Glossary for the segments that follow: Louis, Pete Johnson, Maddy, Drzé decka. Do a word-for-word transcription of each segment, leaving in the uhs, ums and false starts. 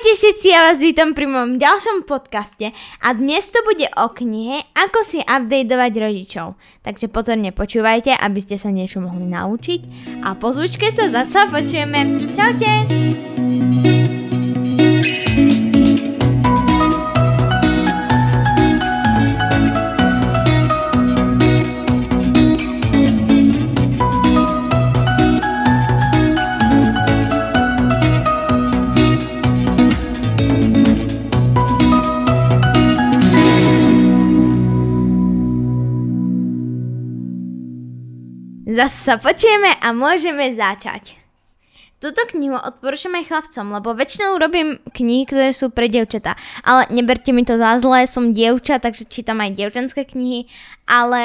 Ahojte všetci, ja vás vítam pri mojom ďalšom podcaste a dnes to bude o knihe Ako si updateovať rodičov. Takže pozorne počúvajte, aby ste sa niečo mohli naučiť a po zvučke sa zasa počujeme. Čaute! Zase sa počujeme a môžeme začať. Túto knihu odporúčam aj chlapcom, lebo väčšinou robím knihy, ktoré sú pre dievčatá. Ale neberte mi to za zlé, som dievča, takže čítam aj dievčenské knihy. Ale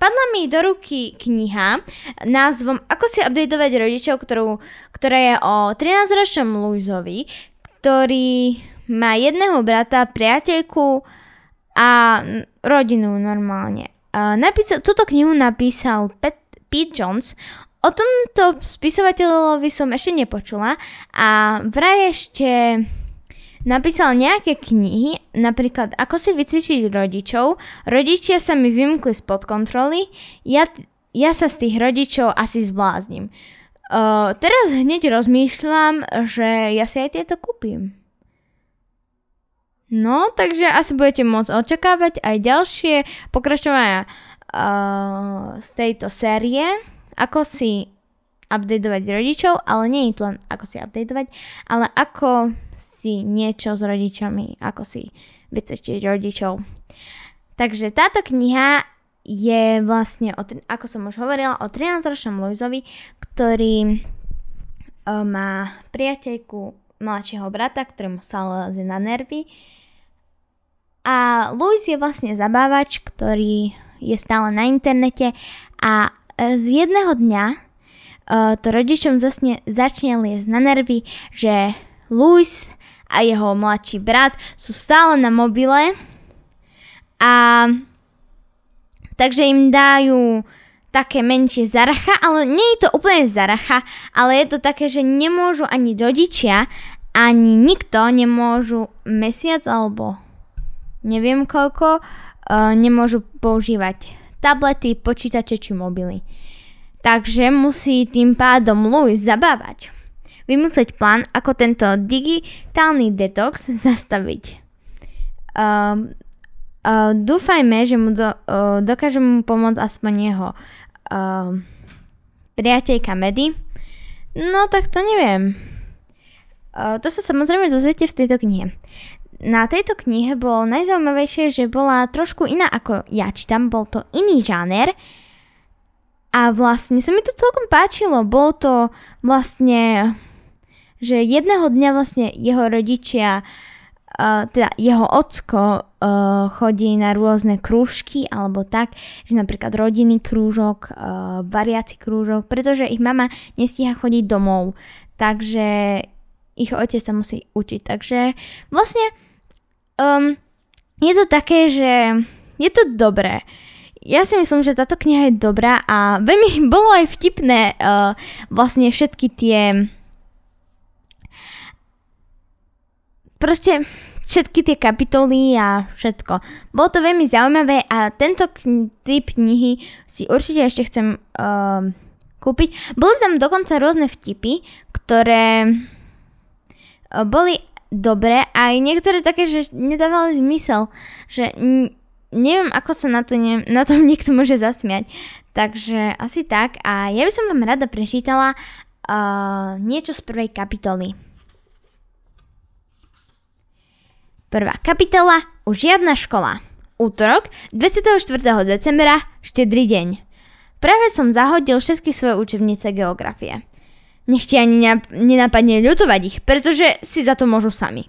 padla mi do ruky kniha názvom Ako si updateovať rodičov, ktorú, ktorá je o trinásťročnom Louisovi, ktorý má jedného brata, priateľku a rodinu normálne. Napísal, túto knihu napísal Pet Pete Johnson. O tomto spisovateľovi som ešte nepočula a vraj ešte napísal nejaké knihy, napríklad Ako si vycvičiť rodičov, Rodičia sa mi vymkli spod kontroly, ja, ja sa z tých rodičov asi zblázním. Uh, teraz hneď rozmýšľam, že ja si aj tieto kúpim. No, takže asi budete môcť očakávať aj ďalšie pokračovania z tejto série Ako si updateovať rodičov, ale nie je to len ako si updateovať, ale ako si niečo s rodičami, ako si vycvičiť rodičov. Takže táto kniha je vlastne, o, ako som už hovorila, o trinásťročnom Louisovi, ktorý má priateľku mladšieho brata, ktorý mu sa leze na nervy. A Louis je vlastne zabávač, ktorý je stále na internete a z jedného dňa uh, to rodičom zasne, začne liesť na nervy, že Louis a jeho mladší brat sú stále na mobile a takže im dajú také menšie zaracha, ale nie je to úplne zaracha, ale je to také, že nemôžu ani rodičia, ani nikto nemôžu mesiac alebo neviem koľko Uh, nemôžu používať tablety, počítače či mobily. Takže musí tým pádom Louis zabávať. Vymyslieť plán, ako tento digitálny detox zastaviť. Uh, uh, dúfajme, že mu do, uh, dokáže mu pomôcť aspoň jeho uh, priateľka Maddy. No tak to neviem. Uh, to sa samozrejme dozviete v tejto knihe. Na tejto knihe bolo najzaujímavejšie, že bola trošku iná ako ja čítam, bol to iný žáner a vlastne sa mi to celkom páčilo. Bolo to vlastne, že jedného dňa vlastne jeho rodičia, uh, teda jeho ocko uh, chodí na rôzne krúžky alebo tak, že napríklad rodinný krúžok, uh, variaci krúžok, pretože ich mama nestíha chodiť domov, takže ich otec sa musí učiť. Takže vlastne um, je to také, že je to dobré. Ja si myslím, že táto kniha je dobrá a veľmi bolo aj vtipné uh, vlastne všetky tie proste všetky tie kapitoly a všetko. Bolo to veľmi zaujímavé a tento kni- typ knihy si určite ešte chcem uh, kúpiť. Boli tam dokonca rôzne vtipy, ktoré boli dobré a aj niektoré také, že nedávali zmysel, že n- neviem, ako sa na, to ne- na tom niekto môže zasmiať. Takže asi tak a ja by som vám rada prečítala uh, niečo z prvej kapitoly. Prvá kapitola, už žiadna škola. Útorok, dvadsiateho štvrtého decembra, štedrý deň. Práve som zahodil všetky svoje učebnice geografie. Nech ti ani nenapadne ľutovať ich, pretože si za to môžu sami.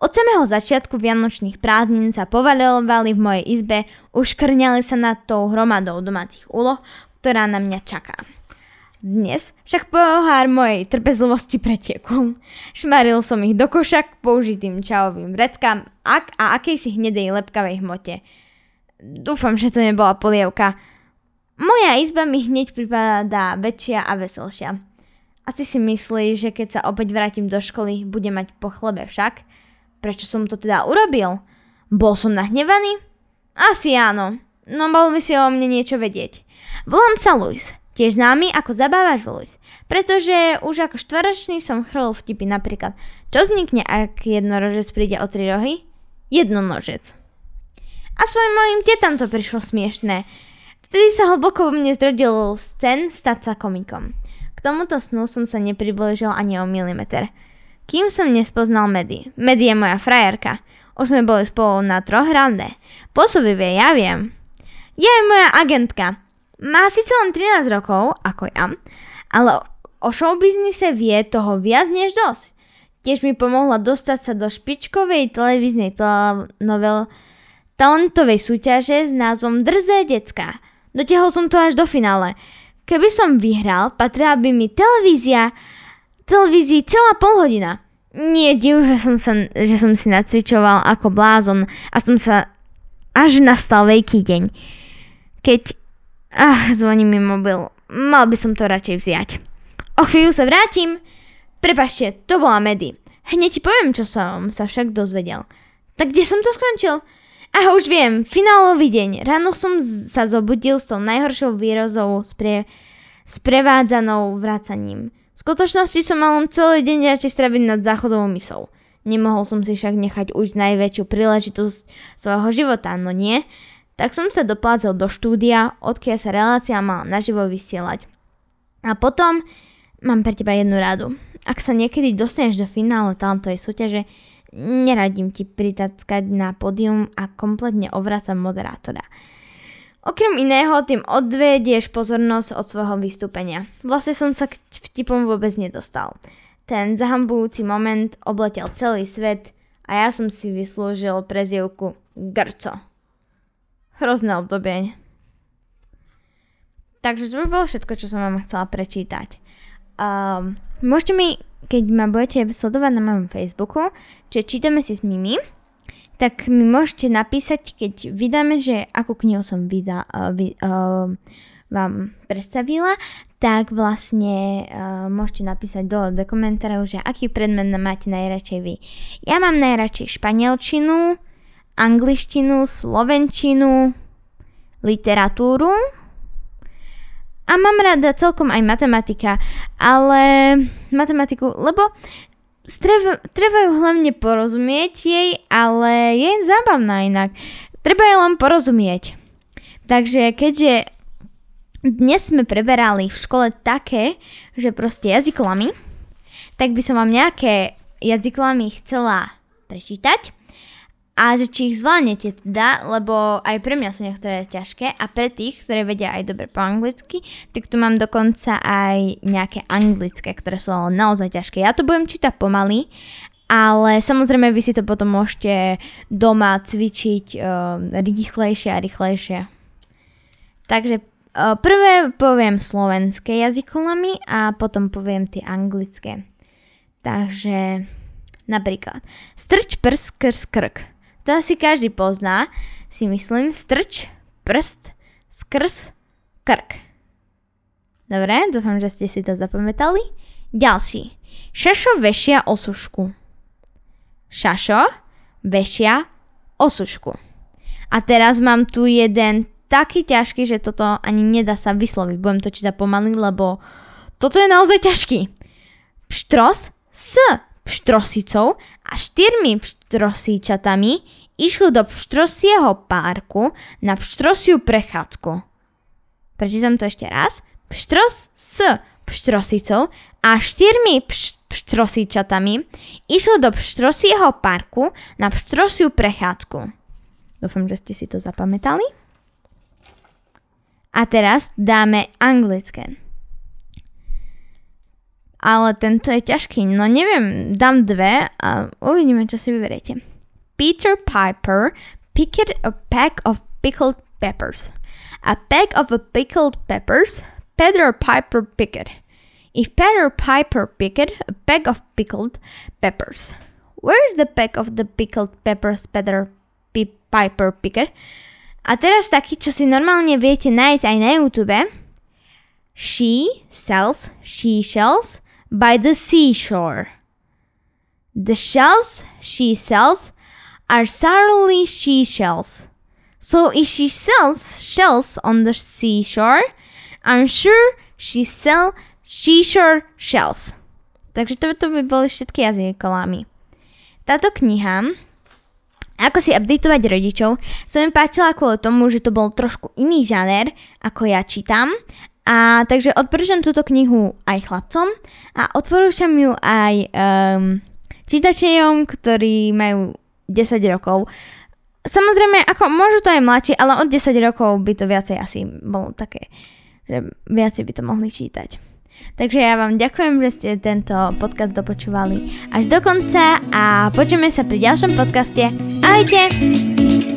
Od samého začiatku vianočných prázdnin sa povaľovali v mojej izbe, uškrňali sa nad tou hromadou domácich úloh, ktorá na mňa čaká. Dnes však pohár mojej trpezlivosti pretiekol. Šmaril som ich do koša k použitým čajovým vreckám ak a akejsi hnedej lepkavej hmote. Dúfam, že to nebola polievka. Moja izba mi hneď pripadá väčšia a veselšia. Asi si myslí, že keď sa opäť vrátim do školy, budem mať po chlebe však. Prečo som to teda urobil? Bol som nahnevaný? Asi áno, no mal by si o mne niečo vedieť. Volám sa Louis, tiež známy ako Zabávač Louis, pretože už ako štvoročný som chrlil vtipy napríklad. Čo vznikne, ak jednorožec príde o tri rohy? Jednonožec. Aspoň mojim tetám to prišlo smiešné. Vtedy sa hlboko vo mne zrodil sen stať sa komikom. K tomuto snu som sa nepriblížil ani o milimeter. Kým som nespoznal Maddy. Maddy je moja frajerka. Už sme boli spolu na troch rande. Pôsobivie, ja viem. Je moja agentka. Má síce len trinásť rokov, ako ja, ale o showbiznise vie toho viac než dosť. Tiež mi pomohla dostať sa do špičkovej televíznej telenovel talentovej súťaže s názvom Drzé decka. Dotiahol som to až do finále. Keby som vyhral, patrila by mi televízia, televízii celá polhodina. Nie div, že som, sa, že som si nacvičoval ako blázon a som sa až nastal veľký deň. Keď ah, zvoní mi mobil, mal by som to radšej vziať. O chvíľu sa vrátim. Prepašte, to bola Maddy. Hneď ti poviem, čo som sa však dozvedel. Tak kde som to skončil? Ah, už viem, finálový deň. Ráno som sa zobudil s tou najhoršou výrozou spre, sprevádzanou vracaním. V skutočnosti som mal celý deň radšej straviť nad záchodovou mysľou. Nemohol som si však nechať už najväčšiu príležitosť svojho života, no nie. Tak som sa doplácal do štúdia, odkiaľ sa relácia mala naživo vysielať. A potom mám pre teba jednu radu. Ak sa niekedy dostaneš do finále talentovej súťaže, neradím ti pritackať na pódium a kompletne ovracam moderátora. Okrem iného, tým odvedieš pozornosť od svojho vystúpenia. Vlastne som sa k vtipom vôbec nedostal. Ten zahambujúci moment obletel celý svet a ja som si vyslúžil prezývku Grco. Hrozné obdobie. Takže to by bolo všetko, čo som vám chcela prečítať. Um, môžete mi, keď ma budete sledovať na mojom Facebooku, čiže čítame si s nimi, tak mi môžete napísať, keď vydáme, že akú knihu som vydá, uh, vy, uh, vám predstavila, tak vlastne uh, môžete napísať dole do komentárov, že aký predmet máte najradšej vy. Ja mám najradšej španielčinu, angličtinu, slovenčinu, literatúru a mám rada celkom aj matematika, ale matematiku, lebo Treba, treba ju hlavne porozumieť jej, ale je zábavná inak. Treba ju len porozumieť. Takže keďže dnes sme preberali v škole také, že proste jazyklami, tak by som vám nejaké jazyklami chcela prečítať a že či ich zvládnete teda, lebo aj pre mňa sú niektoré ťažké a pre tých, ktoré vedia aj dobre po anglicky, tak tu mám dokonca aj nejaké anglické, ktoré sú naozaj ťažké. Ja to budem čítať pomaly, ale samozrejme vy si to potom môžete doma cvičiť uh, rýchlejšie a rýchlejšie. Takže uh, prvé poviem slovenské jazykolami a potom poviem tie anglické. Takže napríklad strč prst skrz krk. To asi každý pozná, si myslím, strč prst skrz krk. Dobre, dúfam, že ste si to zapamätali. Ďalší. Šašo vešia osušku. Šašo vešia osušku. A teraz mám tu jeden taký ťažký, že toto ani nedá sa vysloviť. Budem to čítať pomaly, lebo toto je naozaj ťažký. Pštros s pštrosicou a štyrmi pštrosíčatami išli do pštrosieho parku na pštrosiu prechádzku. Prečítam to ešte raz. Pštros s pštrosicou a štyrmi pš- pštrosíčatami išli do pštrosieho parku na pštrosiu prechádzku. Dúfam, že ste si to zapamätali. A teraz dáme anglické. Ale tento je ťažký. No neviem, dám dve a uvidíme, čo si vyberiete. Peter Piper picked a pack of pickled peppers. A pack of pickled peppers Peter Piper picked. If Peter Piper picked a pack of pickled peppers, where's the pack of the pickled peppers Peter P- Piper picked? A teraz taký, čo si normálne viete nájsť aj na YouTube. She sells seashells by the seashore. The shells she sells are certainly seashells. So if she sells shells on the seashore, I'm sure she sells seashore shells. Takže toto by boli všetky jazykolami. Táto kniha, ako si updatovať rodičov, sa mi páčila kvôli tomu, že to bol trošku iný žáner, ako ja čítam. A takže odporúčam túto knihu aj chlapcom a odporúčam ju aj um, čítačom, ktorí majú desať rokov. Samozrejme, ako môžu to aj mladší, ale od desať rokov by to viacej asi bolo také, že viacej by to mohli čítať. Takže ja vám ďakujem, že ste tento podcast dopočúvali až do konca a počujeme sa pri ďalšom podcaste. Ahojte!